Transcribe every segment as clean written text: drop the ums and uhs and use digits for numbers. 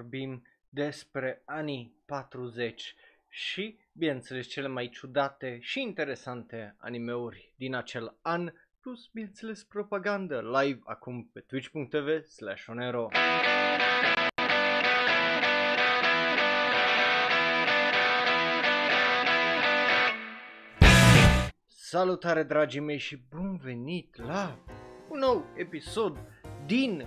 vorbim despre anii 40 și, bineînțeles, cele mai ciudate și interesante animeuri din acel an, plus, bineînțeles, propagandă live acum pe twitch.tv/onero. Salutare, dragii mei, și bun venit la un nou episod din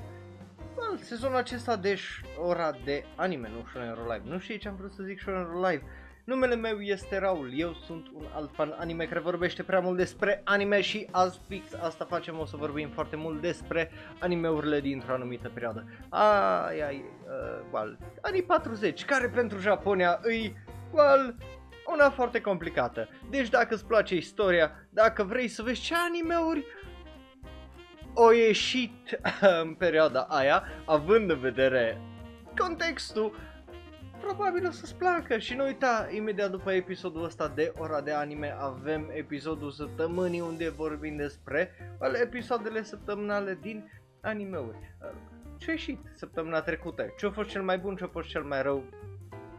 sezonul acesta, deci ora de anime, nu Shonero Live. Nu știu ce am vrut să zic Shonero Live. Numele meu este Raul, eu sunt un alt fan anime care vorbește prea mult despre anime și azi fix asta facem, o să vorbim foarte mult despre animeurile dintr-o anumită perioadă. Anii 40, care pentru Japonia îi, una foarte complicată. Deci dacă îți place istoria, dacă vrei să vezi ce animeuri au ieșit în perioada aia, având în vedere contextul, probabil o să-ți placă. Și nu uita, imediat după episodul ăsta de ora de anime avem episodul săptămânii unde vorbim despre episoadele săptămânale din animeuri. Ce-a ieșit săptămâna trecută, ce-a fost cel mai bun, ce-a fost cel mai rău.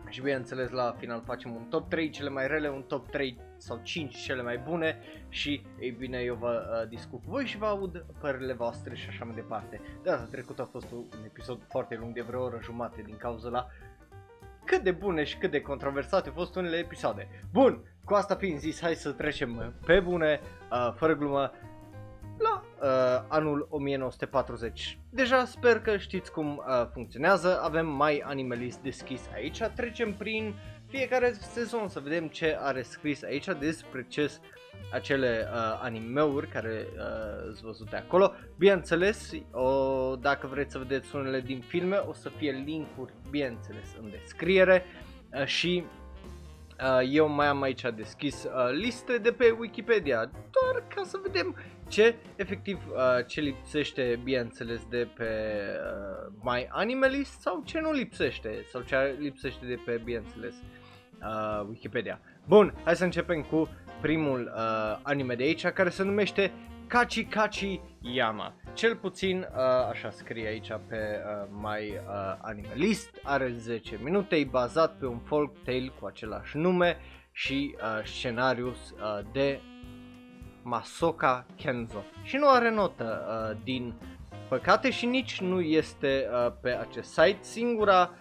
Și bineînțeles la final facem un top 3 cele mai rele, un top 3 sau 5 cele mai bune și, ei bine, eu vă discut cu voi și vă aud părerile voastre și așa mai departe. De data trecută a fost un episod foarte lung, de vreo oră jumate, din cauza la cât de bune și cât de controversate au fost unele episoade. Bun, cu asta fiind zis, hai să trecem pe bune, fără glumă, la anul 1940. Deja sper că știți cum funcționează, avem MyAnimeList deschis aici, trecem prin fiecare sezon să vedem ce are scris aici despre ce sunt acele animeuri care sunt văzute acolo. Bineînțeles, dacă vreți să vedeți unele din filme, o să fie linkuri, bineînțeles, în descriere și... eu mai am aici deschis liste de pe Wikipedia, doar ca să vedem ce efectiv ce lipsește, bineînțeles, de pe MyAnimeList sau ce nu lipsește sau ce lipsește de pe, bineînțeles, Wikipedia. Bun, hai să începem cu primul anime de aici, care se numește Kachi Kachi Yama. Cel puțin așa scrie aici pe MyAnimeList, are 10 minute, e bazat pe un folktale cu același nume și scenariul de Masoka Kenzo. Și nu are notă, din păcate, și nici nu este pe acest site. Singura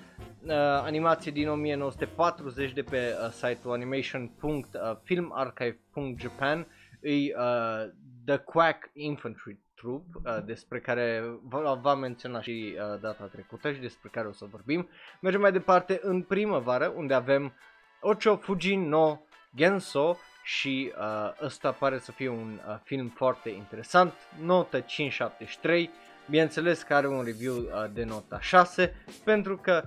animație din 1940 de pe site-ul animation.filmarchive.japan e The Quack Infantry Troop, despre care v-am menționat și data trecută și despre care o să vorbim. Mergem mai departe în primăvară, unde avem Ochō Fujin no Gensō și ăsta pare să fie un film foarte interesant, notă 5.73, bineînțeles că are un review de nota 6, pentru că,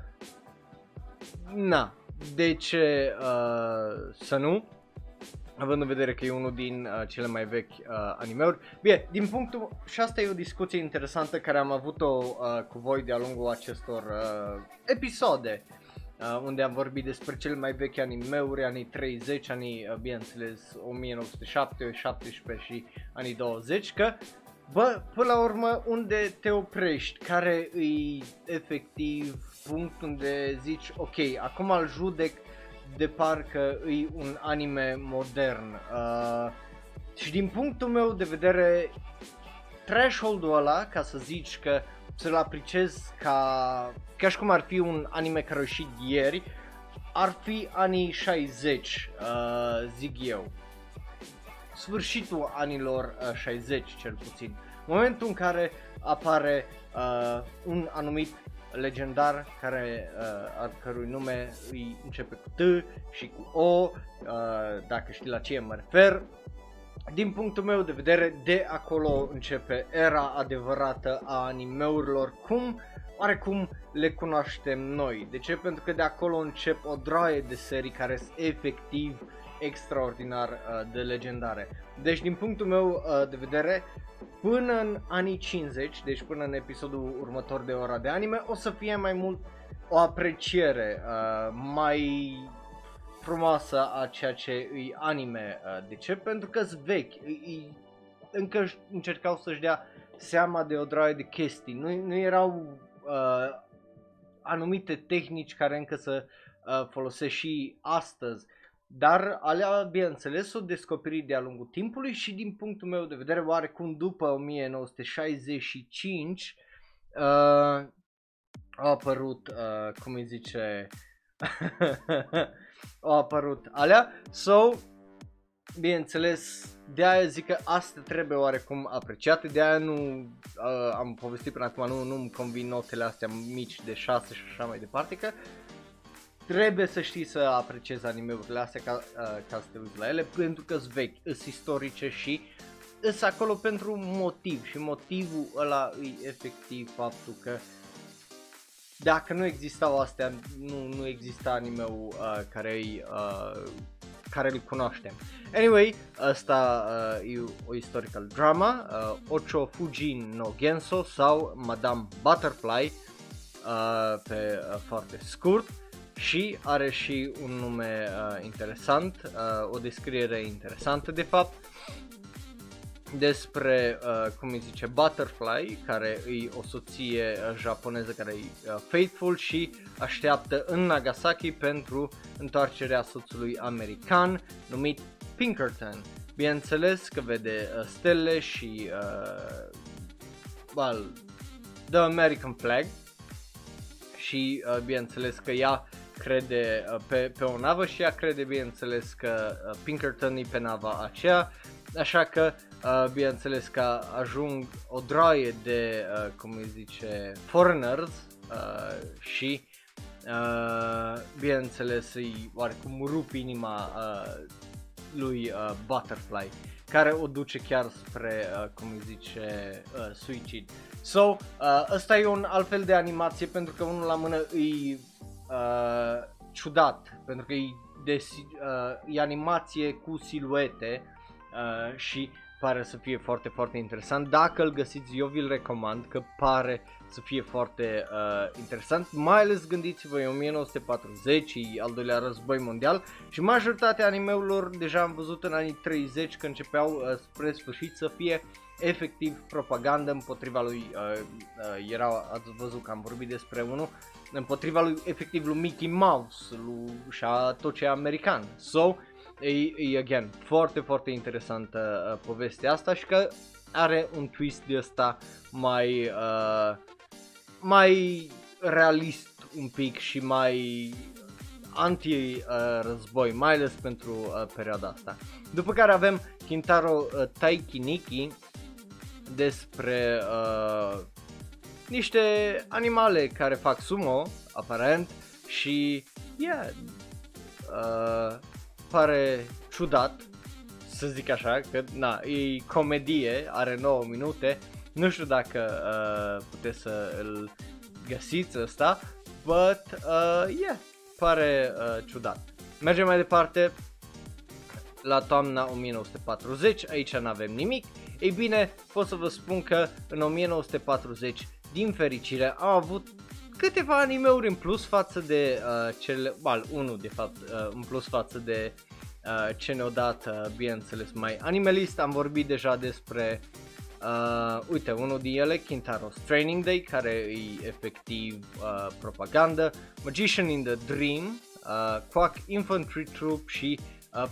na, de ce să nu? Având în vedere că e unul din cele mai vechi animeuri. Bine, din punctul... și asta e o discuție interesantă care am avut-o cu voi de-a lungul acestor episoade, unde am vorbit despre cele mai vechi animeuri, anii 30, anii, bineînțeles, 1907, 17 și anii 20, că, bă, până la urmă, unde te oprești, care îi efectiv punct unde zici, ok, acum îl judec de parcă e un anime modern. Și din punctul meu de vedere, threshold-ul ăla, ca să zici că să-l apreciez ca și cum ar fi un anime care a ieșit ieri, ar fi anii 60, zic eu. Sfârșitul anilor 60, cel puțin. Momentul în care apare un anumit legendar care, al cărui nume îi începe cu T și cu O, dacă știi la ce mă refer. Din punctul meu de vedere, de acolo începe era adevărată a animeurilor cum oarecum le cunoaștem noi. De ce? Pentru că de acolo încep o droaie de serii care sunt efectiv extraordinar de legendare. Deci din punctul meu de vedere, până în anii 50, deci până în episodul următor de ora de anime, o să fie mai mult o apreciere mai frumoasă a ceea ce e anime. De ce? Pentru că sunt vechi, încă încercau să-și dea seama de o droaie de chestii, nu erau anumite tehnici care încă se folosește și astăzi, dar alea, bineînțeles, s-au descoperit de-a lungul timpului și din punctul meu de vedere, oarecum după 1965 au apărut, cum îi zice, au apărut alea, so, bineînțeles, de-aia zic că astea trebuie oarecum apreciate, de-aia nu am povestit până acum, nu-mi convin notele astea mici de 6 și așa mai departe, că trebuie să știi să apreciezi anime-urile astea ca să te uiți la ele, pentru că sunt vechi, sunt istorice și sunt acolo pentru un motiv și motivul ăla e efectiv faptul că dacă nu existau astea, nu exista anime-ul care îl cunoaștem. Anyway, asta e o historical drama, Ochō Fujin no Gensō sau Madame Butterfly, pe foarte scurt, și are și un nume interesant, o descriere interesantă de fapt, despre, cum îi zice, Butterfly, care îi o soție japoneză care e faithful și așteaptă în Nagasaki pentru întoarcerea soțului american numit Pinkerton. Bineînțeles că vede stele și well, the American flag și bineînțeles că ea crede pe o navă și ea crede bineînțeles că Pinkerton e pe nava aceea, așa că bineînțeles că ajung o draie de, cum îi zice, foreigners și bineînțeles îi oarecum rup inima lui Butterfly, care o duce chiar spre, cum îi zice, suicid. So, ăsta e un alt fel de animație pentru că unul la mână e ciudat, pentru că e animație cu siluete și pare să fie foarte, foarte interesant. Dacă îl găsiți, eu vi-l recomand că pare să fie foarte interesant. Mai ales gândiți-vă, e 1940, e al doilea război mondial și majoritatea animeurilor deja am văzut în anii 30 că începeau spre sfârșit să fie efectiv propagandă împotriva lui, ați văzut că am vorbit despre unul, împotriva lui efectiv lui Mickey Mouse și a tot ce e american. So, e again, foarte, foarte interesantă povestea asta și că are un twist de ăsta mai realist un pic și mai anti-război, mai ales pentru perioada asta. După care avem Kintaro Taikiniki despre niște animale care fac sumo, aparent, și yeah, pare ciudat, să zic așa, că na, e comedie, are 9 minute, nu știu dacă puteți să îl găsiți ăsta, but yeah, pare ciudat. Mergem mai departe la toamna 1940, aici n-avem nimic. Ei bine, pot să vă spun că în 1940, din fericire, am avut câteva animeuri în plus față de cele, unul de fapt în plus față de ce ne-o dat, bineînțeles, mai animalist. Am vorbit deja despre, uite, unul din ele, Quintaro's Training Day, care e efectiv propagandă, Magician in the Dream, Quack Infantry Troop și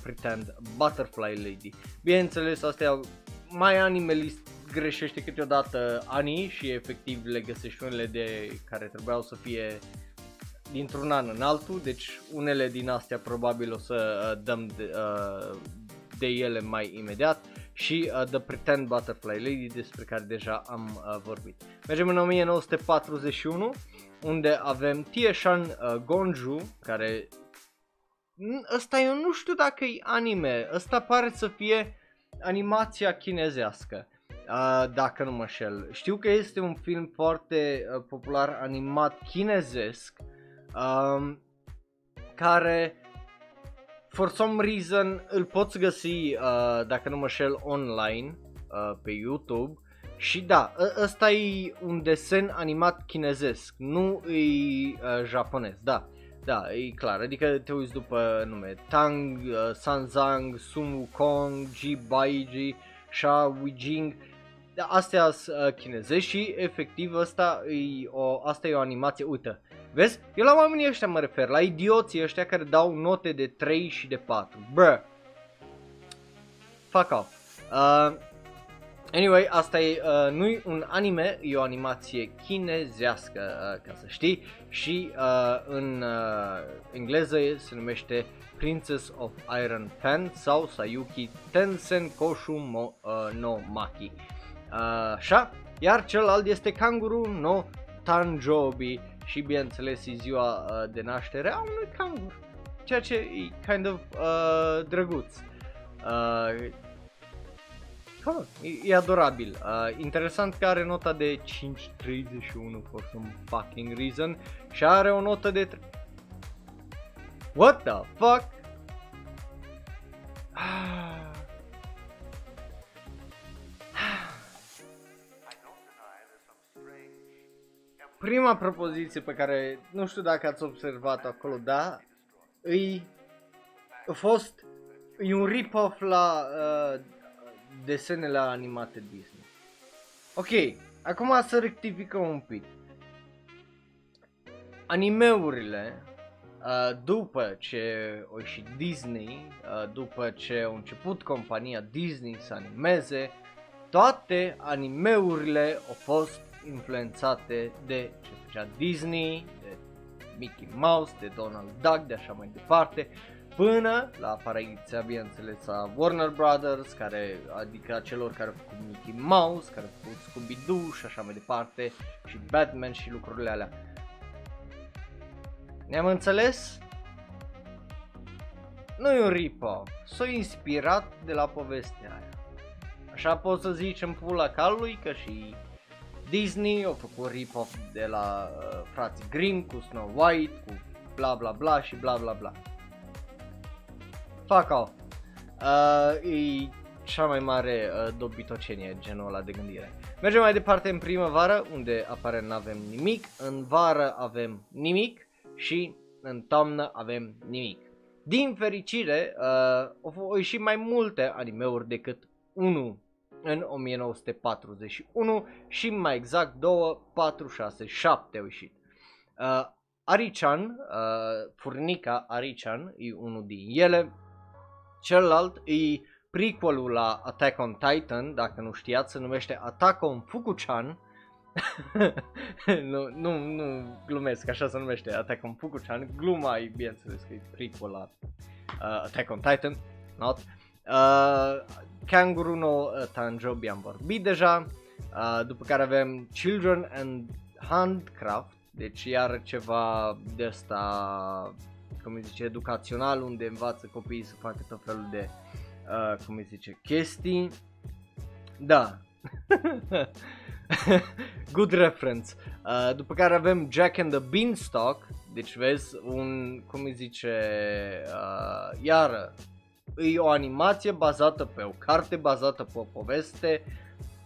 Pretend Butterfly Lady. Bineînțeles, astea mai animalist greșește câteodată anii și efectiv le găsești unele de care trebuiau să fie dintr-un an în altul, deci unele din astea probabil o să dăm de ele mai imediat și The Pretend Butterfly Lady, despre care deja am vorbit. Mergem în 1941 unde avem Tieshan Gonju, care ăsta eu nu știu dacă e anime, ăsta pare să fie animația chinezească. Dacă nu mă șel, știu că este un film foarte popular animat chinezesc care for some reason îl poți găsi, dacă nu mă șel, online pe YouTube și da, ăsta e un desen animat chinezesc, nu e japonez, da, e clar, adică te uiți după nume, Tang, Sanzang, Sun Wukong, Ji Baiji, Sha Weijing. Astea sunt chinezești și efectiv asta e o animație, uite, Vezi? Eu la oamenii ăștia mă refer, la idioții ăștia care dau note de 3 și de 4. Bruh. Fuck off. Anyway, asta e, nu-i un anime, e o animație chinezească, ca să știi, și în engleză se numește Princess of Iron Pan sau Sayuki Tensen Koshu no Maki. Așa, iar celălalt este Kanguru no Tanjobi și bineînțeles e ziua de naștere a unui kanguru, ceea ce e kind of drăguț. E adorabil. Interesant că are nota de 5.31 for some fucking reason și are o notă de What the fuck? Prima propoziție pe care nu știu dacă ați observat-o acolo, da, e un rip-off la desenele animate Disney. Ok, acum să rectificăm un pic. Animeurile, după ce au ieșit Disney, după ce a început compania Disney să animeze, toate animeurile au fost influențate de ce făcea Disney, de Mickey Mouse, de Donald Duck, de așa mai departe, până la apariția, bineînțeles, a Warner Brothers, care, adică celor care au făcut Mickey Mouse, care au făcut Scooby-Doo și așa mai departe, și Batman și lucrurile alea. Ne-am înțeles? Nu e un rip-off, s-a inspirat de la povestea aia. Așa pot să zicem pula calului că și Disney au făcut rip-off de la frații Grimm cu Snow White, cu bla bla bla și bla bla bla. Fuck off. E cea mai mare dobitocenie genul ăla de gândire. Mergem mai departe în primăvară, unde apare n-avem nimic, în vară avem nimic și în toamnă avem nimic. Din fericire, au ieșit mai multe animeuri decât unul în 1941 și mai exact 2, 4, 6, 7 au ieșit. Ari Chan, furnica Ari Chan e unul din ele. Celălalt e prequelul la Attack on Titan, dacă nu știați, se numește Attack on Fuku-chan. nu glumesc, așa se numește Attack on Fuku-chan. Gluma e, bineînțeles, că e prequel la Attack on Titan, not. Kanguru no Tanjobi am vorbit deja, după care avem Children and Handcraft, deci iar ceva de asta, cum îi zice, educațional, unde învață copiii să facă tot felul de, cum îi zice, chestii. Da. Good reference. După care avem Jack and the Beanstalk, deci vezi un, cum îi zice, iară, e o animație bazată pe o carte, bazată pe o poveste,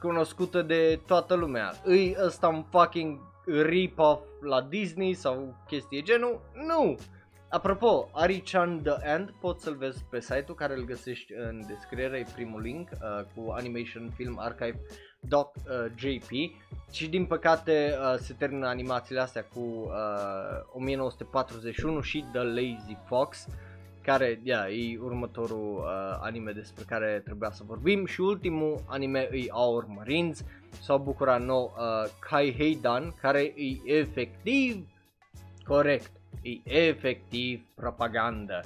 cunoscută de toată lumea. Îi ăsta un fucking rip-off la Disney sau chestie genul? Nu! Apropo, Arician The End, poți să-l vezi pe site-ul care îl găsești în descriere, e primul link cu animationfilmarchive.jp și din păcate se termină animațiile astea cu 1941 și The Lazy Fox, care e următorul anime despre care trebuia să vorbim, și ultimul anime e Our Marines sau bucura nou Kai Heidan, care e efectiv corect. E efectiv propagandă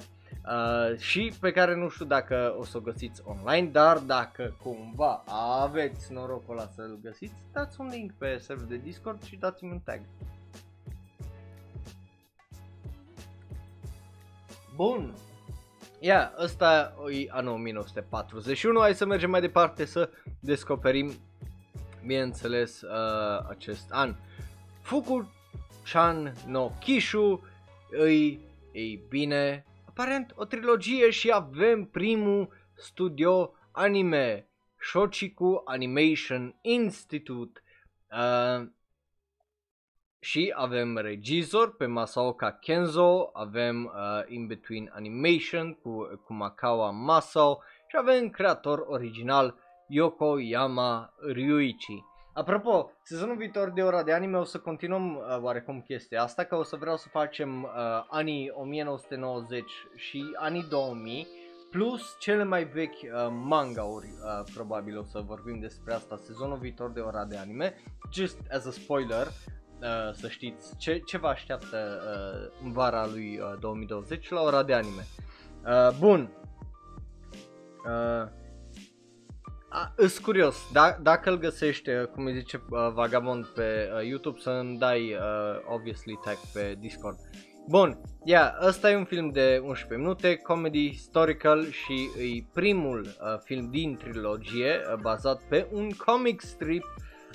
și pe care nu știu dacă o să o găsiți online, dar dacă cumva aveți norocul ăla să-l găsiți, dați un link pe serverul de Discord și dați-mi un tag. Bun, ăsta e anul 1941, hai să mergem mai departe să descoperim, bineînțeles, acest an. Fuku-chan no Kishū, ei bine, aparent o trilogie, și avem primul studio anime, Shochiku Animation Institute, și avem regizor pe Masoka Kenzo, avem In Between Animation cu Kumakawa Masao și avem creator original Yokoyama Ryuichi. Apropo, sezonul viitor de Ora de Anime o să continuăm oarecum chestia asta, că o să vreau să facem anii 1990 și anii 2000 plus cele mai vechi manga-uri, probabil o să vorbim despre asta sezonul viitor de Ora de Anime. Just as a spoiler, să știți ce vă așteaptă în vara lui 2020 la Ora de Anime. Bun. Îs curios, dacă îl găsești, cum îi zice Vagabond pe YouTube, să îmi dai obviously tag pe Discord. Bun, ia, ăsta e un film de 11 minute, comedy historical și e primul film din trilogie bazat pe un comic strip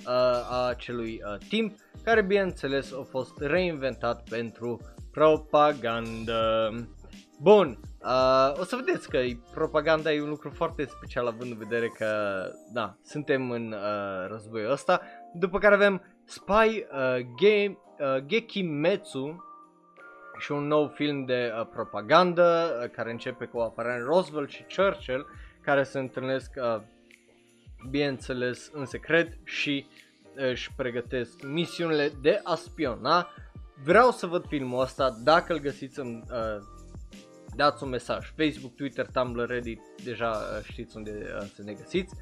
a acelui timp, care bineînțeles a fost reinventat pentru propagandă. Bun, o să vedeți că propaganda e un lucru foarte special având în vedere că, da, suntem în războiul ăsta. După care avem Supai Gekimetsu și un nou film de propagandă care începe cu apărarea Roosevelt și Churchill, care se întâlnesc, bineînțeles, în secret și își pregătesc misiunile de a spiona. Vreau să văd filmul ăsta, dacă îl găsiți în... dați un mesaj, Facebook, Twitter, Tumblr, Reddit, deja știți unde să ne găsiți.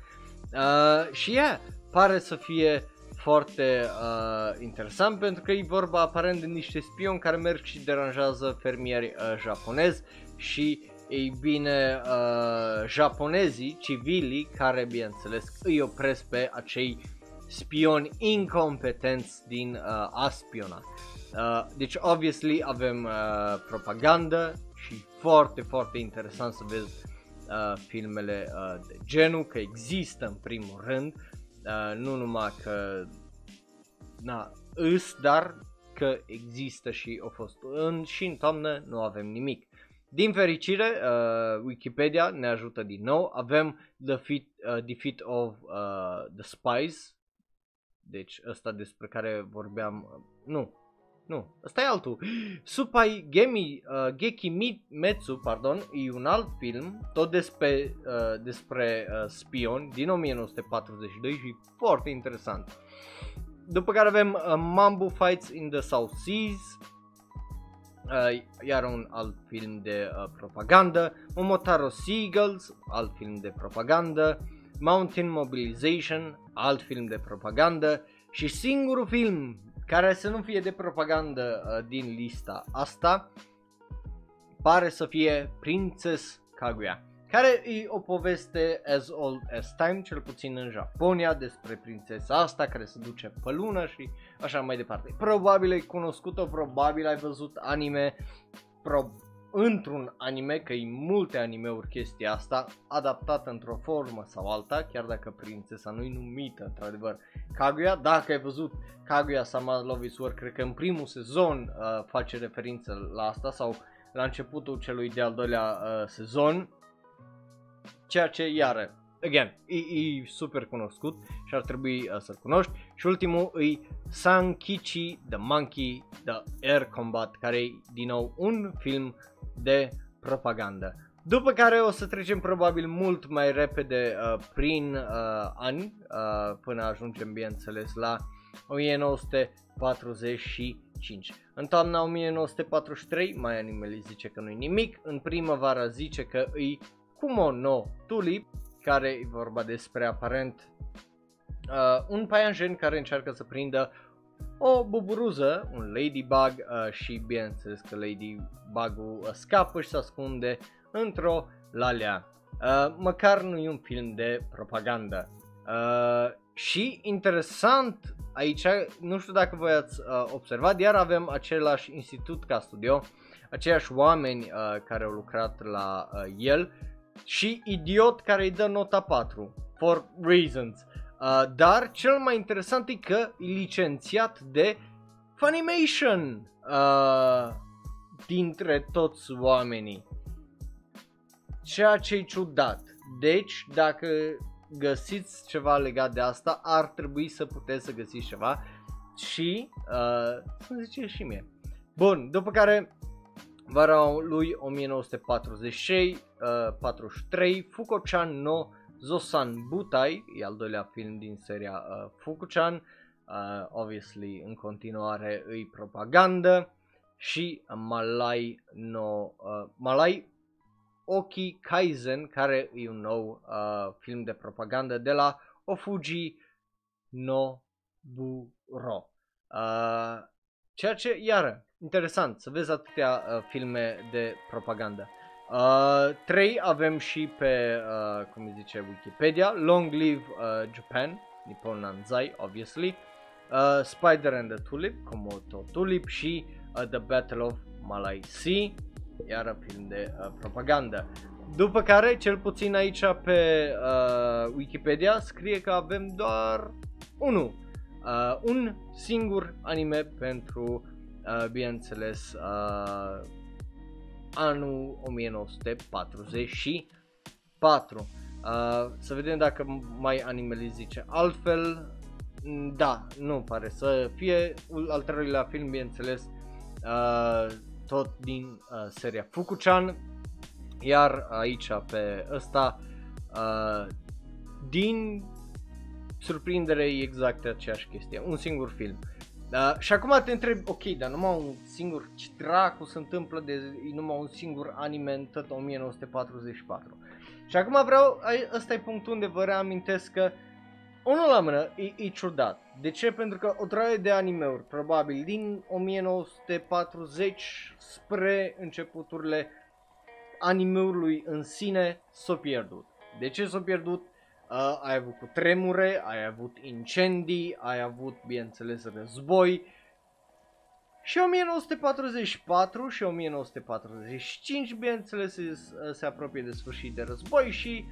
Și yeah, pare să fie foarte interesant pentru că e vorba aparent de niște spioni care merg și deranjează fermieri japonezi și, ei bine, japonezii, civilii, care bineînțeles îi opresc pe acei spioni incompetenți din a spiona. Deci obviously avem propagandă și foarte, foarte interesant să vezi filmele de genul, că există în primul rând, nu numai că îs, dar că există și au fost și în toamnă nu avem nimic. Din fericire, Wikipedia ne ajută din nou, avem Defeat of the Spies, deci ăsta despre care vorbeam, nu, ăsta e altul. Supai Gemi, Gekimetsu, pardon, e un alt film, tot despre spion din 1942 și foarte interesant. După care avem Mambo Fights in the South Seas, iar un alt film de propagandă. Omotaro Seagulls, alt film de propagandă. Mountain Mobilization, alt film de propagandă. Și singurul film care să nu fie de propagandă din lista asta pare să fie Princess Kaguya, care e o poveste as old as time, cel puțin în Japonia, despre prințesa asta care se duce pe lună și așa mai departe. Probabil ai cunoscut-o, probabil ai văzut anime, într-un anime, că e multe animeuri chestia asta, adaptată într-o formă sau alta, chiar dacă prințesa nu-i numită într-adevăr Kaguya. Dacă ai văzut Kaguya-sama Love is War, cred că în primul sezon face referință la asta sau la începutul celui de-al doilea sezon, ceea ce iară, again, e super cunoscut și ar trebui să-l cunoști. Și ultimul e Sankichi the Monkey the Air Combat, care e din nou un film de propagandă. După care o să trecem probabil mult mai repede prin ani, până ajungem bineînțeles la 1945. În toamna 1943 MyAnimeList zice că nu-i nimic, în primăvara zice că îi Kumo no Tulip, care e vorba despre aparent un paianjen care încearcă să prindă o buburuză, un ladybug, și bineînțeles că ladybug-ul scapă și se ascunde într-o lalea. Măcar nu e un film de propagandă. Și interesant aici, nu știu dacă voi ați observat, iar avem același institut ca studio, aceiași oameni care au lucrat la el, și idiot care îi dă nota 4 for reasons. Dar cel mai interesant e că e licențiat de Funimation dintre toți oamenii, ceea ce e ciudat. Deci dacă găsiți ceva legat de asta, ar trebui să puteți să găsiți ceva și să-mi zice și mie. Bun, după care vara lui 1943 Fuku-chan no Zosan Butai, e al doilea film din seria Fuku-chan, obviously în continuare îi propagandă, și Malai Oki Kaizen, care e un nou film de propagandă de la Ofuji Noburo. Ceea ce, iară, interesant să vezi atâtea filme de propagandă. 3 avem și pe, cum zice Wikipedia, Long Live Japan, Nippon Nanzai, obviously, Spider and the Tulip, Kumo no Tulip, și The Battle of Malay Sea, iară film de propagandă. După care, cel puțin aici pe Wikipedia, scrie că avem doar un singur anime pentru, bineînțeles, anul 1944. Să vedem dacă MyAnimeList zice altfel. Da, nu pare să fie. Al treilea film, bineînțeles, tot din seria Fuku-chan. Iar aici pe ăsta, din surprindere, e exact aceeași chestie, un singur film. Și acum te întreb, ok, dar numai un singur, ce dracu se întâmplă de numai un singur anime în tot 1944? Și acum vreau, ăsta e punctul unde vă reamintesc că, unul la mână, e ciudat. De ce? Pentru că o draie de anime-uri, probabil din 1940 spre începuturile anime-ului în sine, s-au pierdut. De ce s-au pierdut? Ai avut cutremure, ai avut incendii, ai avut, bineînțeles, război. Și 1944 și 1945, bineînțeles, se apropie de sfârșit de război și,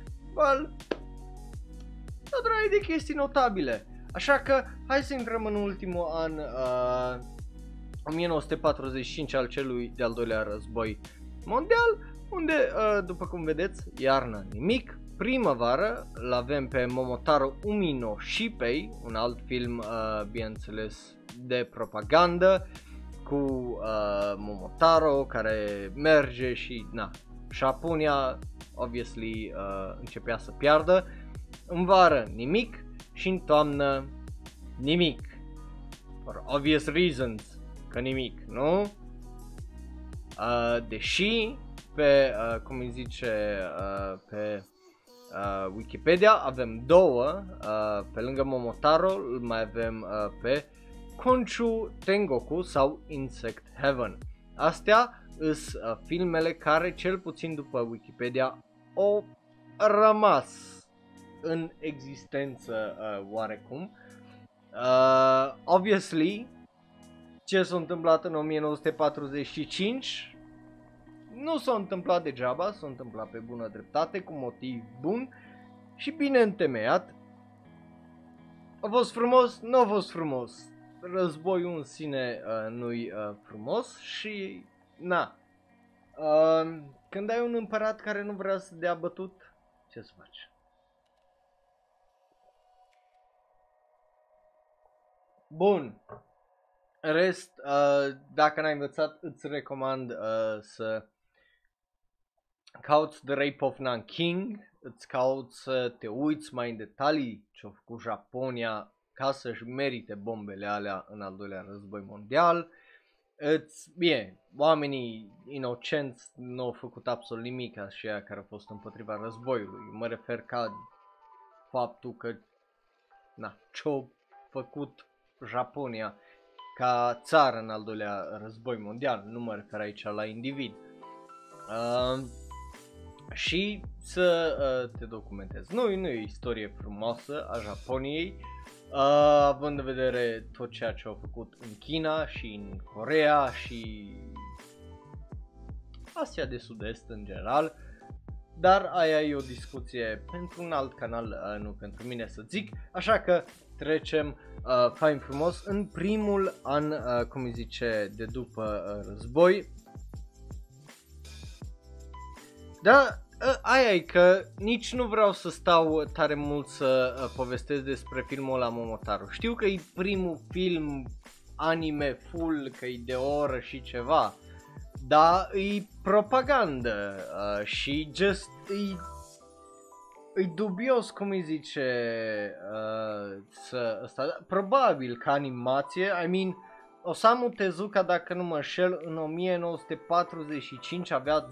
o draie de chestii notabile. Așa că hai să intrăm în ultimul an, 1945, al celui de-al doilea război mondial, unde, după cum vedeți, iarna nimic. Primăvară l-avem pe Momotaro Umi no Shippei, un alt film, bineînțeles, de propagandă, cu Momotaro care merge și, na, Japonia, obviously, începea să piardă. În vară nimic și în toamnă nimic. For obvious reasons, că nimic, nu? Deși, pe, cum îi zice, pe Wikipedia avem două, pe lângă Momotaro îl mai avem pe Konshu Tengoku sau Insect Heaven. Astea îs filmele care, cel puțin după Wikipedia, au rămas în existență oarecum. Obviously, ce s-a întâmplat în 1945? Nu s-a întâmplat degeaba, s-a întâmplat pe bună dreptate, cu motiv bun și bine întemeiat. A fost frumos? Nu a fost frumos. Războiul în sine nu-i frumos și, na, când ai un împărat care nu vrea să dea bătut, ce să faci? Bun. În rest, dacă n-ai învățat, îți recomand să cauți The Rape of Nanking, îți cauți să te uiți mai în detalii ce-a făcut Japonia ca să-și merite bombele alea în al doilea război mondial. Bine, oamenii inocenți nu au făcut absolut nimic, aceia care au fost împotriva războiului. Mă refer ca faptul că, na, ce-a făcut Japonia ca țară în al doilea război mondial, nu mă refer aici la individ. Și să te documentezi. Nu e o istorie frumoasă a Japoniei, având în vedere tot ceea ce au făcut în China și în Corea și Asia de Sud-Est în general, dar aia e o discuție pentru un alt canal, nu pentru mine să zic, așa că trecem fain frumos în primul an, cum îi zice, de după război. Da, aia e că nici nu vreau să stau tare mult să povestesc despre filmul la Momotaro. Știu că e primul film anime full, că e de o oră și ceva, dar e propagandă și just e E dubios cum îi zice asta. Probabil ca animație, I mean, Osamu Tezuka, dacă nu mă înșel, în 1945 avea 12-13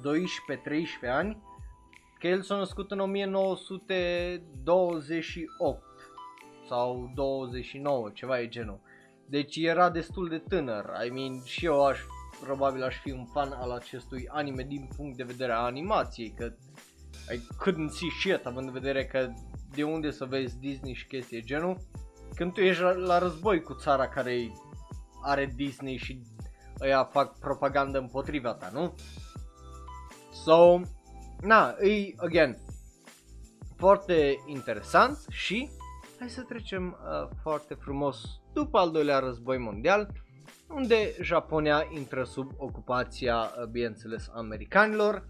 ani, că el s-a născut în 1928 sau 29, ceva e genul. Deci era destul de tânăr, I mean, și eu probabil aș fi un fan al acestui anime din punct de vedere a animației, că I couldn't see shit, având în vedere că de unde să vezi Disney și chestii genul, când tu ești la război cu țara care are Disney și ăia fac propagandă împotriva ta, nu? So, na, e, again, foarte interesant și hai să trecem foarte frumos după al doilea război mondial, unde Japonia intră sub ocupația, bineînțeles, americanilor.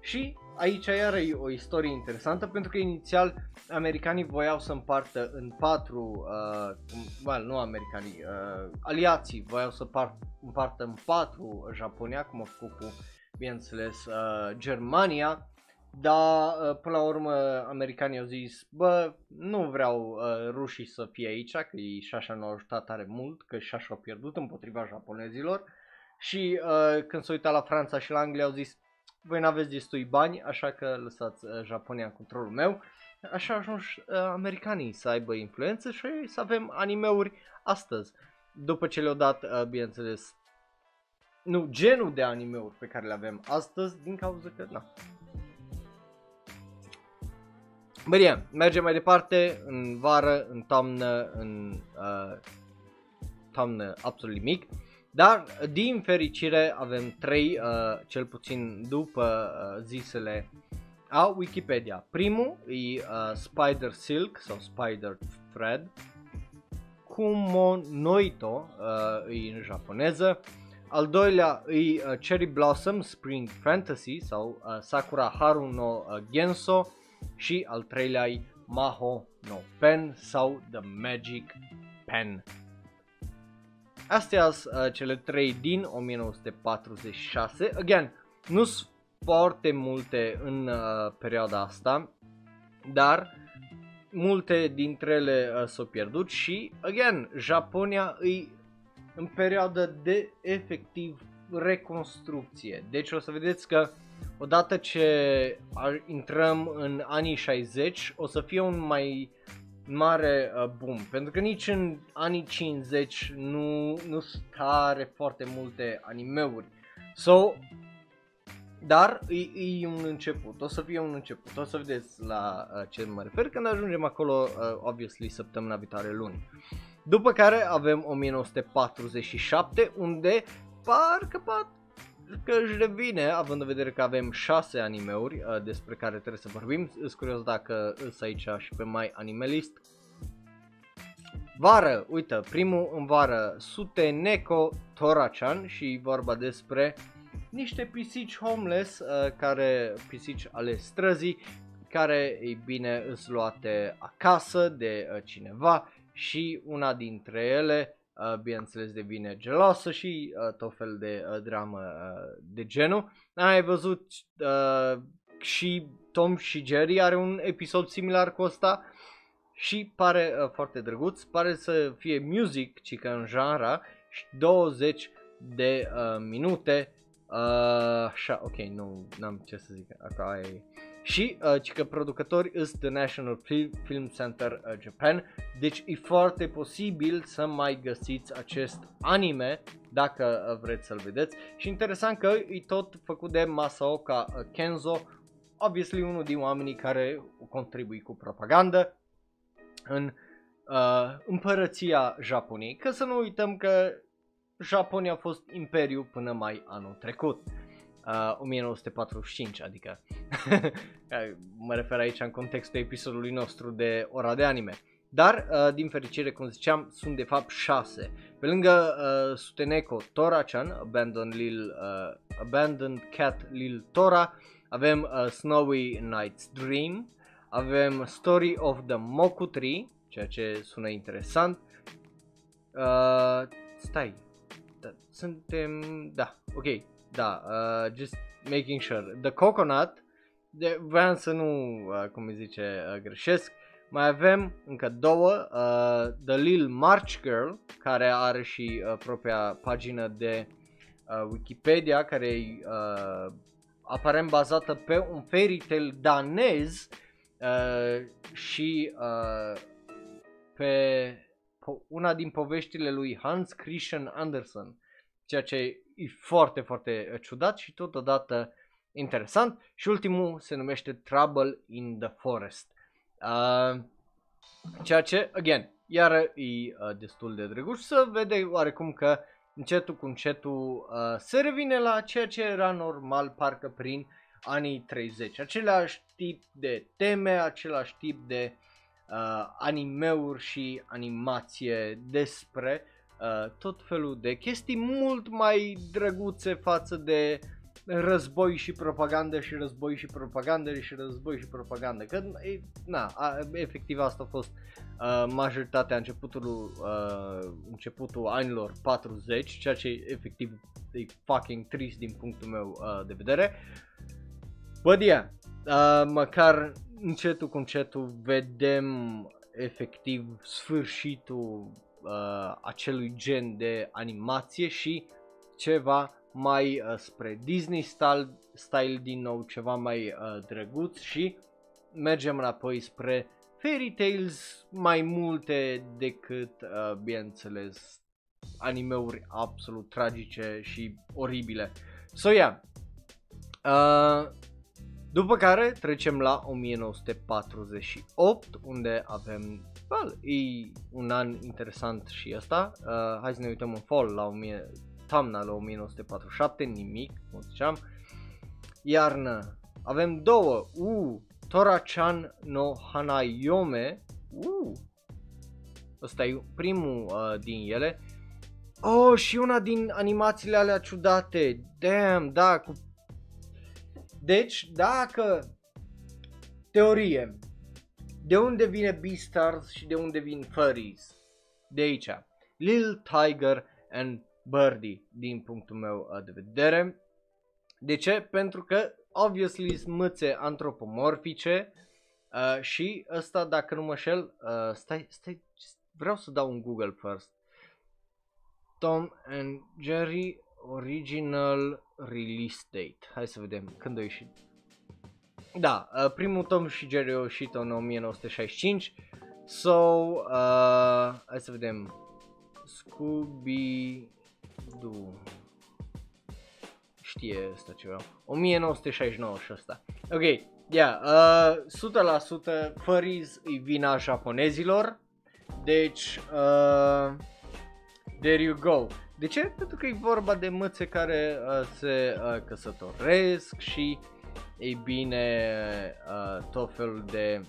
Și aici iară e o istorie interesantă, pentru că inițial americanii voiau să împartă în patru, nu americanii, aliații voiau să împartă în patru Japonia, cum a făcut cu, bineînțeles, Germania, dar până la urmă americanii au zis, bă, nu vreau rușii să fie aici, că ei și așa nu au ajutat tare mult, că și așa au pierdut împotriva japonezilor. Și când s-au uitat la Franța și la Anglia au zis, voi n-aveți destui bani, așa că lăsați Japonia în controlul meu. Așa ajungi americanii să aibă influență și să avem animeuri astăzi. După ce le-au dat, bineînțeles, nu genul de animeuri pe care le avem astăzi, din cauza că, na. Bine, mergem mai departe, în vară, în toamnă, toamnă absolut nimic. Dar, din fericire, avem trei, cel puțin după zisele a Wikipedia. Primul e Spider Silk sau Spider Thread, Kumonoito e în japoneză. Al doilea e Cherry Blossom Spring Fantasy sau Sakura Haru no Gensō. Și al treilea e Maho no Pen sau The Magic Pen. Astea sunt cele trei din 1946. Again, nu sunt foarte multe în perioada asta, dar multe dintre ele s-au pierdut și, again, Japonia e în perioadă de efectiv reconstrucție. Deci o să vedeți că odată ce intrăm în anii 60 o să fie un mai mare boom, pentru că nici în anii 50 nu stare foarte multe animeuri. So, dar e un început, o să fie un început, o să vedeți la ce mă refer când ajungem acolo, obviously, săptămâna viitoare luni. După care avem 1947, unde parcă își revine, având în vedere că avem 6 animeuri despre care trebuie să vorbim. Sunt curios dacă sunt aici și pe MyAnimeList. Vară, uite, primul în vară, Suteneko Tora-chan, și vorba despre niște pisici homeless, pisici ale străzii, care, ei bine, îs luate acasă de cineva și una dintre ele, bineînțeles, devine geloasă și tot fel de dramă de genul. Ai văzut și Tom și Jerry are un episod similar cu ăsta și pare foarte drăguț, pare să fie music, ci că în genre, și 20 de minute. Așa, ok, nu am ce să zic acolo. Și ci că producători sunt The National Film Center Japan, deci e foarte posibil să mai găsiți acest anime dacă vreți să-l vedeți. Și interesant că e tot făcut de Masoka Kenzo, obviously unul din oamenii care contribui cu propagandă în împărăția Japoniei, că să nu uităm că Japonia a fost imperiu până mai anul trecut. 1945, adică mă refer aici în contextul episodului nostru de ora de anime. Dar, din fericire, cum ziceam, sunt de fapt 6. Pe lângă Suteneko Tora-chan, Abandoned Cat Lil Tora, avem Snowy Night's Dream, avem Story of the Moku Tree, ceea ce sună interesant. Stai, da, suntem, da, ok. Da, just making sure. The Coconut, vreau să nu, cum îi zice, greșesc. Mai avem încă două, The Lil March Girl, care are și propria pagină de Wikipedia, care e aparent bazată pe un fairy tale danez și pe una din poveștile lui Hans Christian Andersen, ceea ce e foarte, foarte ciudat și totodată interesant. Și ultimul se numește Trouble in the Forest. Ceea ce, again, iară e destul de drăguț să vede oarecum că încetul cu încetul se revine la ceea ce era normal parcă prin anii 30. Același tip de teme, același tip de animeuri și animație despre tot felul de chestii mult mai drăguțe față de război și propagandă și război și propagandă și război și propagandă, că na, efectiv asta a fost majoritatea începutul anilor 40, ceea ce efectiv e fucking trist din punctul meu de vedere. Bă, yeah, măcar încetul cu încetul vedem efectiv sfârșitul acelui gen de animație și ceva mai spre Disney style din nou, ceva mai drăguț, și mergem înapoi spre fairy tales mai multe decât, bineînțeles, animeuri absolut tragice și oribile. So yeah. După care trecem la 1948, unde avem, e un an interesant și ăsta. Hai să ne uităm în fall la toamna la 1947, nimic, cum ziceam. Iarnă, avem două, Tora-chan no Hanayome, ăsta e primul din ele. Oh, și una din animațiile alea ciudate, damn, da, cu... Deci, dacă, teorie, de unde vine Beastars și de unde vin furries? De aici, Lil Tiger and Birdie, din punctul meu de vedere. De ce? Pentru că obviously sunt mâțe antropomorfice și ăsta, dacă nu mă șel, stai, vreau să dau un Google first. Tom and Jerry original release date. Hai să vedem când a ieșit. Da, primul Tom și Jerry a ieșit în 1965. So, hai să vedem. Scooby-Doo. Știe asta ceva. 1969 și asta. Ok, yeah, 100% furries e vina japonezilor. Deci, there you go. De ce? Pentru că e vorba de mățe care se căsătoresc și, ei bine, tot felul de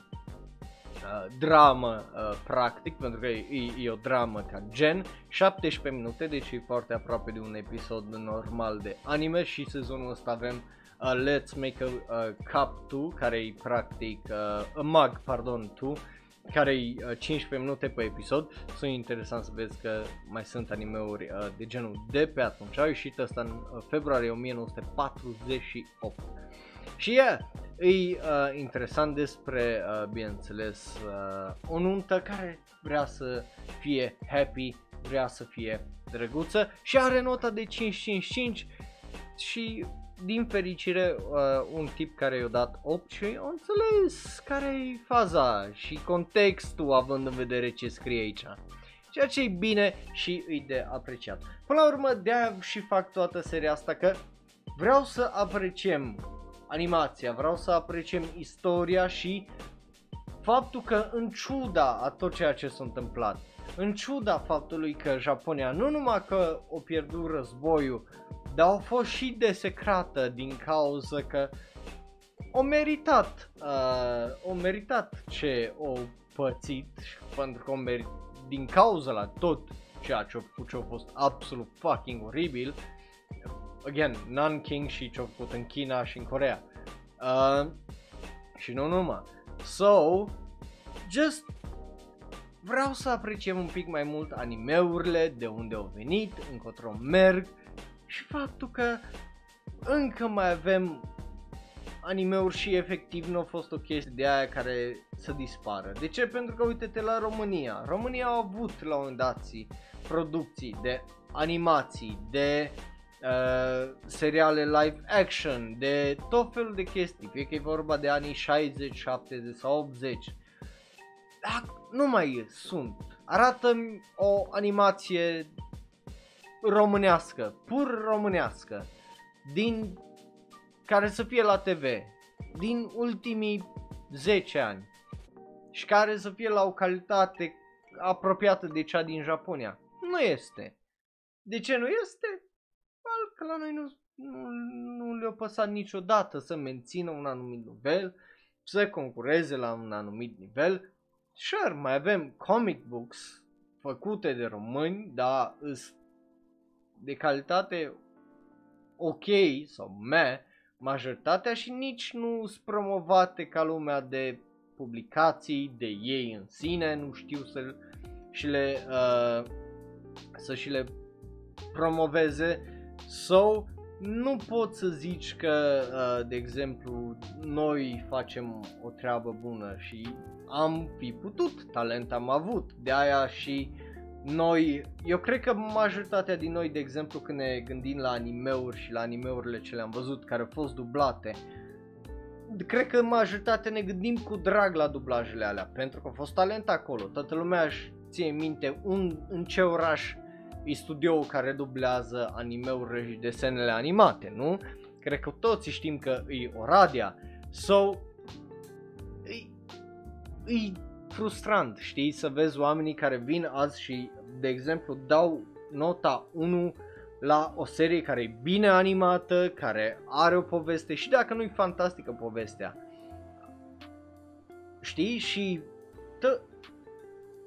dramă, practic, pentru că e o dramă ca gen, 17 minute, deci e foarte aproape de un episod normal de anime. Și sezonul ăsta avem Let's Make a Cup 2, care e practic, a Mug, pardon, 2, care e 15 minute pe episod. Sunt interesant să vezi că mai sunt animeuri de genul de pe atunci. Au ieșit asta în februarie 1948. Și yeah, e interesant despre, bineînțeles, o nuntă care vrea să fie happy, vrea să fie drăguță și are nota de 5.55 și din fericire un tip care i-a dat 8 și a înțeles care-i faza și contextul având în vedere ce scrie aici. Ceea ce e bine și îi de apreciat. Până la urmă, de-aia și fac toată seria asta, că vreau să apreciem animația, vreau să apreciem istoria și faptul că, în ciuda a tot ceea ce s-a întâmplat, în ciuda faptului că Japonia nu numai că o pierdut războiul, dar a fost și desecrată din cauza că o meritat ce o pățit, pentru că din cauza la tot ceea ce a făcut, ce a fost absolut fucking oribil. Again, Nanking și ce-au făcut în China și în Corea. Și nu numai. So, just vreau să apreciem un pic mai mult animeurile, de unde au venit, încotro merg și faptul că încă mai avem anime-uri și efectiv nu a fost o chestie de aia care să dispară. De ce? Pentru că uite-te la România. România a avut la un moment dat producții de animații, de seriale live action, de tot felul de chestii, fie că e vorba de anii 60, 70 sau 80. Dar nu mai sunt. Arată-mi o animație românească, pur românească, din care să fie la TV, din ultimii 10 ani și care să fie la o calitate apropiată de cea din Japonia. Nu este. De ce nu este? Păi că la noi nu le-a păsat niciodată să mențină un anumit nivel, să concureze la un anumit nivel. Sure, mai avem comic books făcute de români, dar de calitate ok sau meh majoritatea și nici nu sunt promovate ca lumea de publicații, de ei în sine, nu știu să și le promoveze, sau nu pot să zici că de exemplu noi facem o treabă bună și am fi putut, talent am avut, de aia și noi, eu cred că majoritatea din noi, de exemplu, când ne gândim la anime-uri și la anime-urile ce le-am văzut, care au fost dublate, cred că majoritatea ne gândim cu drag la dublajele alea, pentru că a fost talent acolo. Toată lumea își ține minte în ce oraș e studioul care dublează anime-urile și desenele animate, nu? Cred că toți știm că e Oradea. So, e frustrant, știi, să vezi oamenii care vin azi și, de exemplu, dau nota 1 la o serie care e bine animată, care are o poveste și dacă nu e fantastică povestea, știi, și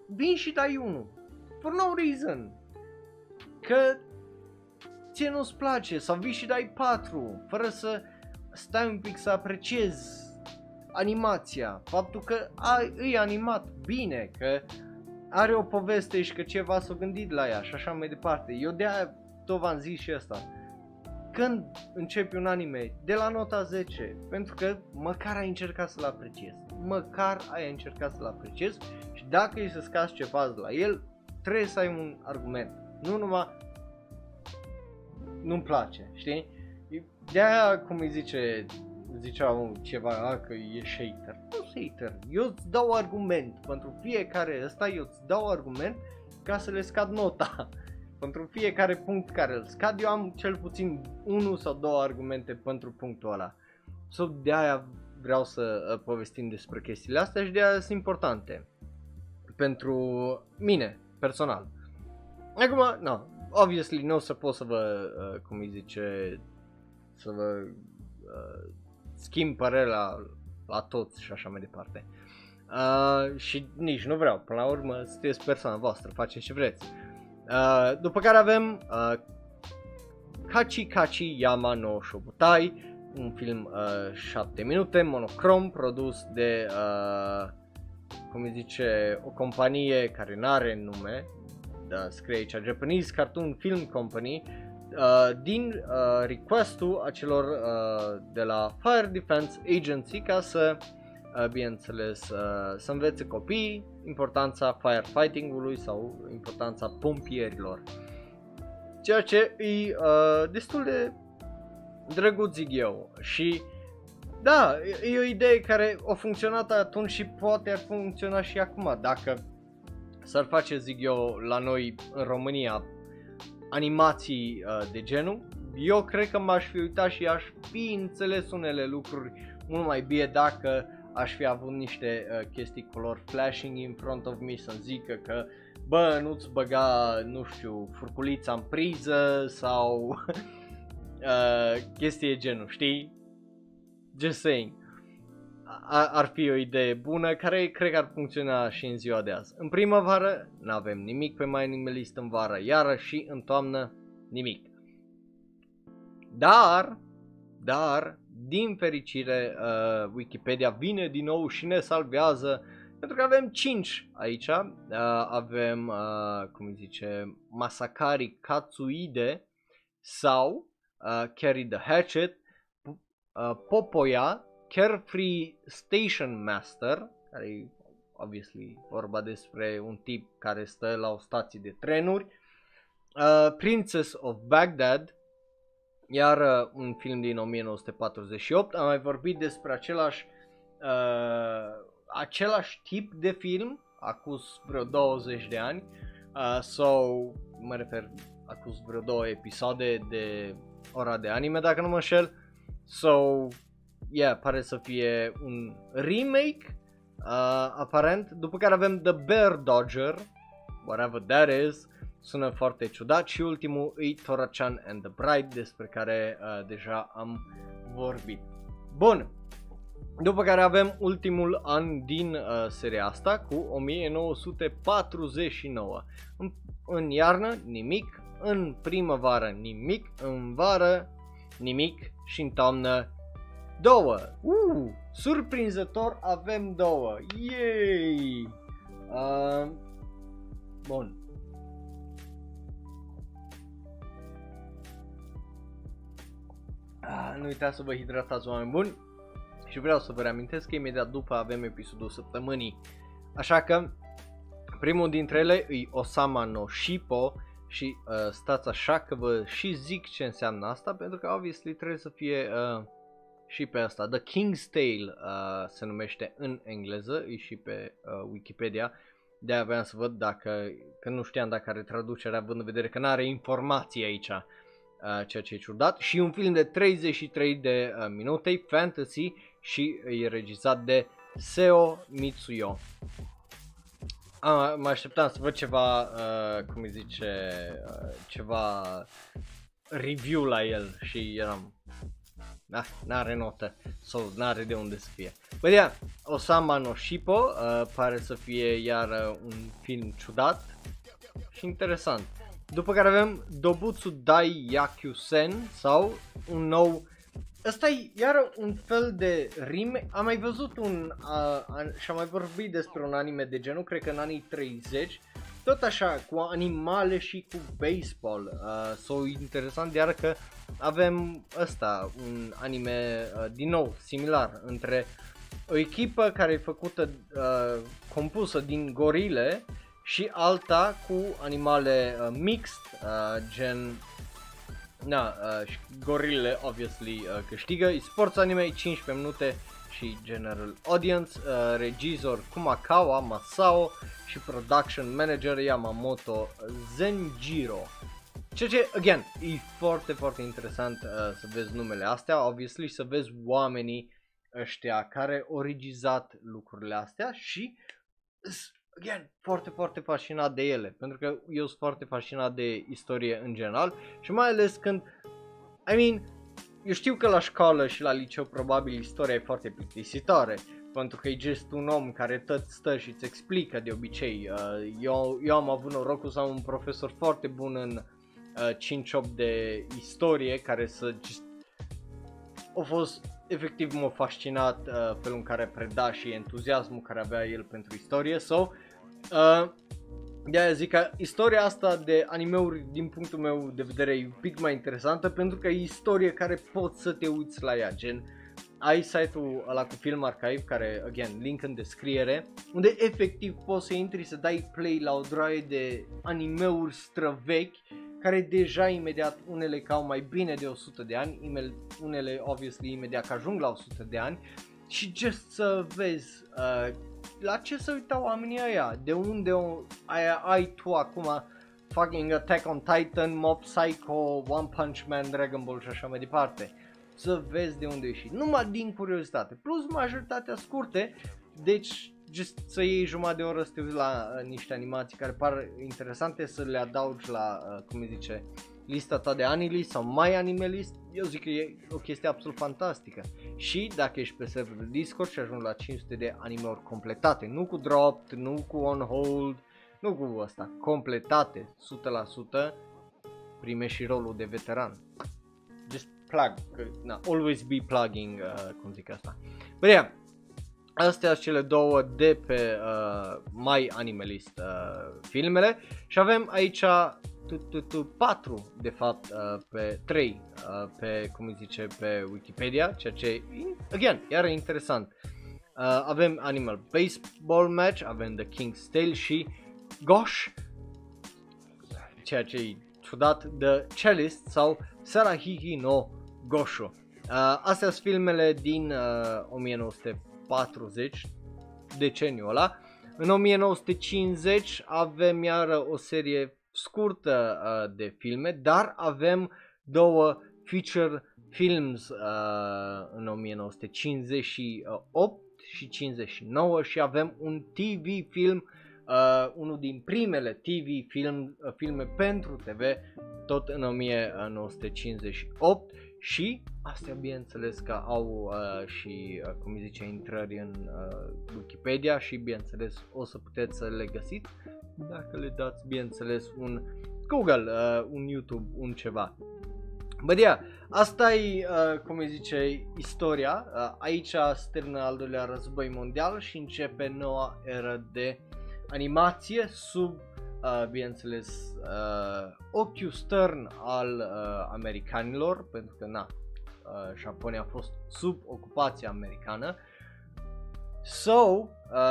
vin și dai 1, for no reason, că ție nu-ți place, sau vii și dai 4, fără să stai un pic să apreciezi animația, faptul că e animat bine, că are o poveste și că ceva s-a gândit la ea și așa mai departe. Eu de-aia tot v-am zis și asta. Când începi un anime de la nota 10, pentru că măcar ai încercat să-l apreciezi, și dacă e să scazi ceva la el, trebuie să ai un argument, nu numai nu-mi place, știi? De-aia, cum îi ziceau ceva, că e hater. Nu sunt hater, eu îți dau argument pentru fiecare ăsta, eu îți dau argument ca să le scad nota. Pentru fiecare punct care îl scad, eu am cel puțin 1 sau 2 argumente pentru punctul ăla. So, de aia vreau să povestim despre chestiile astea și de aia sunt importante pentru mine, personal. Acum, no, obviously nu o să pot să vă, să vă schimb părerea la toți și așa mai departe, și nici nu vreau, până la urmă sunteți persoana voastră, faceți ce vreți. După care avem Kachi Yama no Shobutai, un film 7 minute, monocrom, produs de o companie care n-are nume, da, scrie aici Japanese Cartoon Film Company, din request-ul acelor de la Fire Defense Agency, ca să, bineînțeles, să învețe copiii importanța firefighting-ului sau importanța pompierilor. Ceea ce e destul de drăguț, zic eu. Și da, e o idee care a funcționat atunci și poate ar funcționa și acum, dacă s-ar face, zic eu, la noi în România animații de genul. Eu cred că m-aș fi uitat și aș fi înțeles unele lucruri mult mai bine dacă aș fi avut niște chestii color flashing in front of me să-mi zică că bă, nu-ți băga, nu știu, furculița în priză sau chestii de genul, știi? Just saying. Ar fi o idee bună care cred că ar funcționa și în ziua de azi. În primăvară n-avem nimic pe MyAnimeList, în vară iară și în toamnă nimic. Dar, din fericire, Wikipedia vine din nou și ne salvează, pentru că avem 5 aici. Avem, Masakari Katsuhide sau Carry the Hatchet, Popoya, Carefree Station Master, care e obviously vorba despre un tip care stă la o stație de trenuri, Princess of Baghdad, iar un film din 1948, am mai vorbit despre același tip de film, acus vreo 20 de ani, sau mă refer acus vreo 2 episoade de Ora de Anime, dacă nu mă înșel. So, yeah, pare să fie un remake, aparent, după care avem The Bear Dodger, whatever that is, sună foarte ciudat, și ultimul e Tora-chan and the Bride, despre care deja am vorbit. Bun, după care avem ultimul an din seria asta cu 1949. În iarnă nimic, în primăvară nimic, în vară nimic și în toamnă două. Surprinzător, avem două. Yay! Bun. Nu uitați să vă hidratați, oameni buni, și vreau să vă reamintesc că imediat după avem episodul săptămânii. Așa că primul dintre ele e Osama no Shippo și stați așa că vă și zic ce înseamnă asta, pentru că obviously trebuie să fie și pe asta. The King's Tale se numește în engleză, e și pe Wikipedia, de-aia aveam să văd că nu știam dacă are traducerea, având în vedere că n-are informații aici. Ceea ce e ciudat, și un film de 33 de minute, fantasy, și e regizat de Seo Mitsuyo. Mă așteptam să văd ceva, cum îi zice, ceva review la el și eram, n-are notă sau n-are de unde să fie. Bă, ia, Osama no Shippo pare să fie iar un film ciudat și interesant. După care avem Dobutsu Dai Yakusen sau un nou... Ăsta e iar un fel de remake. Am mai văzut și am mai vorbit despre un anime de genul, cred că în anii 30, tot așa, cu animale și cu baseball. So, interesant iar că avem ăsta, un anime din nou similar, între o echipă care e făcută, compusă din gorile, și alta cu animale mixed, gen, și gorile obviously câștigă. E sports anime, 15 minute și general audience, regizor Kumakawa Masao și production manager Yamamoto Zenjiro. Ceea ce, again, e foarte, foarte interesant să vezi numele astea, obviously, și să vezi oamenii ăștia care au regizat lucrurile astea și... Again, foarte, foarte fascinat de ele, pentru că eu sunt foarte fascinat de istorie în general și mai ales când, eu știu că la școală și la liceu probabil istoria e foarte plictisitoare, pentru că e just un om care tot stă și îți explică de obicei. Eu am avut norocul să am un profesor foarte bun în 5-8 de istorie care să a fost... Efectiv m-a fascinat felul în care preda și entuziasmul care avea el pentru istorie. So, de-aia zic că istoria asta de anime-uri, din punctul meu de vedere, e un pic mai interesantă, pentru că e istorie care poți să te uiți la ea. Gen, ai site-ul ăla cu Film Archive, care, again, link în descriere, unde efectiv poți să intri să dai play la o droaie de anime-uri străvechi, care deja imediat, unele ca mai bine de 100 de ani, unele obviously imediat că ajung la 100 de ani, și just să vezi la ce se uitau oamenii aia, de unde ai tu acum fucking Attack on Titan, Mob Psycho, One Punch Man, Dragon Ball și așa mai departe, să vezi de unde ieși, numai din curiozitate, plus majoritatea scurte, deci just să iei jumătate de oră să te uiți la niște animații care par interesante, să le adaugi la, cum îi zice, lista ta de anilist sau MyAnimeList. Eu zic că e o chestie absolut fantastică. Și dacă ești pe serverul Discord și ajungi la 500 de anime-uri completate, nu cu drop, nu cu on hold, nu cu asta, completate 100%, primești și rolul de veteran. Just plug, always be plugging, cum zic asta. Bine, astea sunt cele două de pe MyAnimeList filmele, și avem aici 4 de fapt pe 3 pe, cum îi zice, pe Wikipedia, ceea ce again, iar e interesant. Avem Animal Baseball Match, avem The King's Tale și Gosh, ceea ce e ciudat, The Cellist sau Sarahigi no Gosho. Astea sunt filmele din 1940, deceniul ăla. În 1950 avem iară o serie scurtă de filme, dar avem două feature films în 1958 și 59 și avem un TV film, unul din primele TV filme pentru TV, tot în 1958 și astea bineînțeles că au și, cum îi zice, intrări în Wikipedia și bineînțeles o să puteți să le găsiți dacă le dați bineînțeles un Google, un YouTube, un ceva. Bă, yeah, asta e, cum îi zice, istoria. Aici se termină al doilea război mondial și începe noua eră de animație sub, bineînțeles, ochiul stern al americanilor, pentru că, na, Japonia a fost sub ocupația americană. So,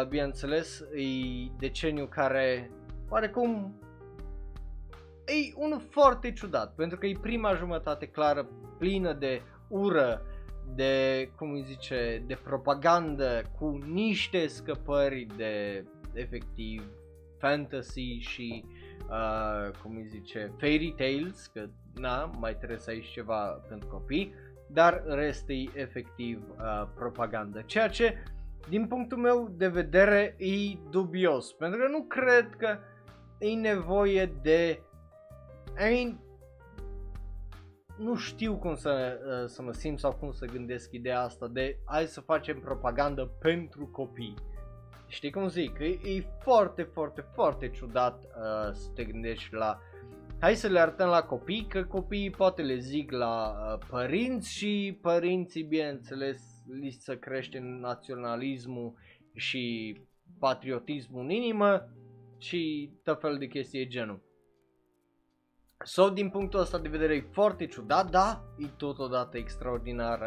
bineînțeles, e deceniu care, oarecum, e unul foarte ciudat, pentru că e prima jumătate clară, plină de ură, de, cum îi zice, de propagandă, cu niște scăpări de, efectiv, fantasy și, cum îi zice, fairy tales, că, na, mai trebuie să ai ceva pentru copii, dar restul e, efectiv, propagandă, ceea ce, din punctul meu de vedere, e dubios, pentru că nu cred că e nevoie de, I mean, nu știu cum să mă simt sau cum să gândesc ideea asta de hai să facem propagandă pentru copii. Știi cum zic? E foarte, foarte, foarte ciudat să te gândești la hai să le arătăm la copii, că copiii poate le zic la părinți și părinții, bineînțeles, li se crește naționalismul și patriotismul în inimă și tot felul de chestii genul. So, din punctul ăsta de vedere e foarte ciudat, dar e totodată extraordinar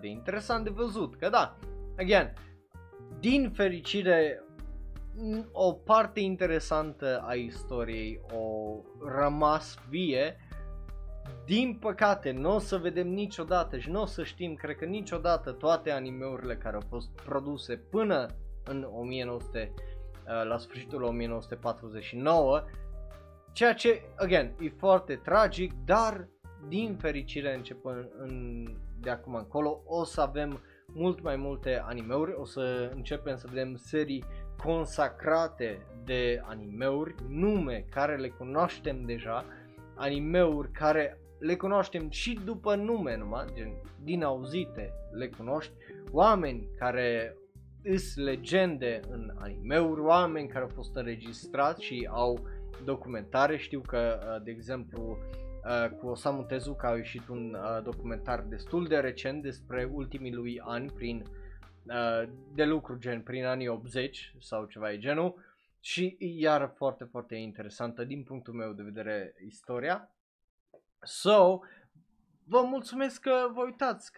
de interesant de văzut, că da, again, din fericire o parte interesantă a istoriei o rămas vie, din păcate nu o să vedem niciodată și nu o să știm, cred că niciodată, toate animeurile care au fost produse până în la sfârșitul 1949, ceea ce, again, e foarte tragic, dar din fericire începând de acum încolo o să avem mult mai multe animeuri, o să începem să vedem serii consacrate de animeuri, nume care le cunoaștem deja, animeuri care le cunoaștem și după nume numai, gen, din auzite le cunoști, oameni care îs legende în animeuri, oameni care au fost înregistrați și au documentare. Știu că, de exemplu, cu Osamu Tezuka a ieșit un documentar destul de recent despre ultimii lui ani de lucru, gen prin anii 80 sau ceva de genul și iar foarte, foarte interesantă din punctul meu de vedere istoria. So, vă mulțumesc că vă uitați,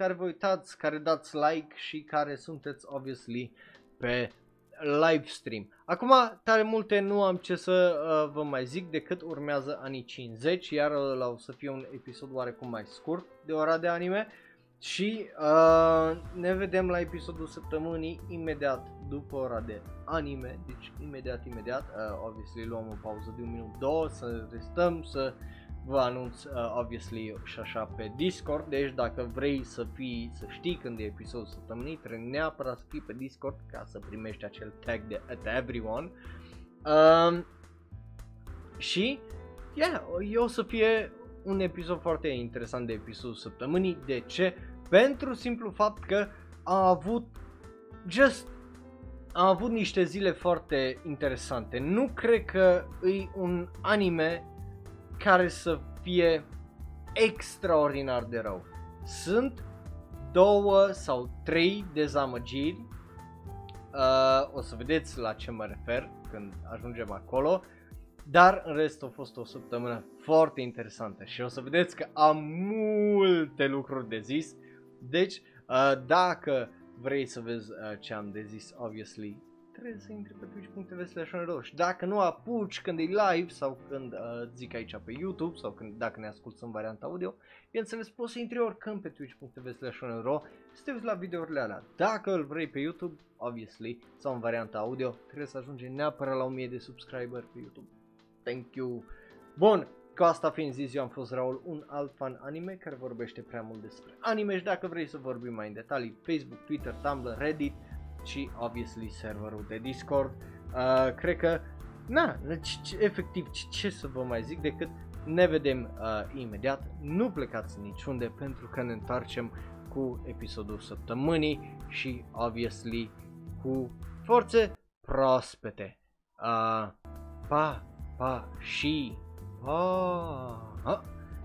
care dați like și care sunteți obviously pe live stream. Acum tare multe nu am ce să vă mai zic decât urmează anii 50, iar ăla o să fie un episod oarecum mai scurt de ora de anime și ne vedem la episodul săptămânii imediat după ora de anime, deci imediat, obviously luăm o pauză de 1-2 minute să restăm, să vă anunț obviously și așa pe Discord, deci dacă vrei să știi când e episodul săptămânii, trebuie neapărat să fii pe Discord ca să primești acel tag de at everyone. Și yeah, o să fie un episod foarte interesant de episodul săptămânii, de ce? Pentru simplu fapt că am avut niște zile foarte interesante, nu cred că e un anime care să fie extraordinar de rău. Sunt 2 sau 3 dezamăgiri, o să vedeți la ce mă refer când ajungem acolo, Dar în rest a fost o săptămână foarte interesantă și o să vedeți că am multe lucruri de zis. Deci dacă vrei să vezi ce am de zis, obviously, trebuie să intri pe twitch.tv/shonero. Dacă nu apuci când e live sau când zic aici pe YouTube sau când, dacă ne asculti în varianta audio, bineînțeles poți să intri oricând pe twitch.tv/shonero să te uiți la videourile alea. Dacă îl vrei pe YouTube, obviously, sau în varianta audio, trebuie să ajungi neapărat la 1000 de subscriberi pe YouTube. Thank you! Bun, cu asta fiind zis, eu am fost Raul, un alt fan anime care vorbește prea mult despre anime și dacă vrei să vorbim mai în detalii, Facebook, Twitter, Tumblr, Reddit, și, obviously, serverul de Discord. Cred că, na, efectiv, ce să vă mai zic decât ne vedem imediat. Nu plecați niciunde pentru că ne întoarcem cu episodul săptămânii și, obviously, cu forțe proaspete.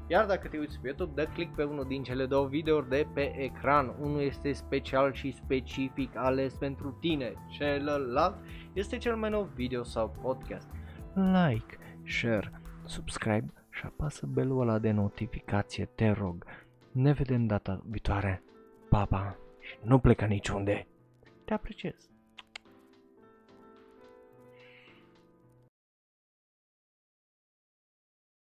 Iar dacă te uiți pe YouTube, dă click pe unul din cele două videouri de pe ecran. Unul este special și specific ales pentru tine, celălalt este cel mai nou video sau podcast. Like, share, subscribe și apasă belul ăla de notificație, te rog. Ne vedem data viitoare, pa, pa, și nu pleca niciunde. Te apreciez!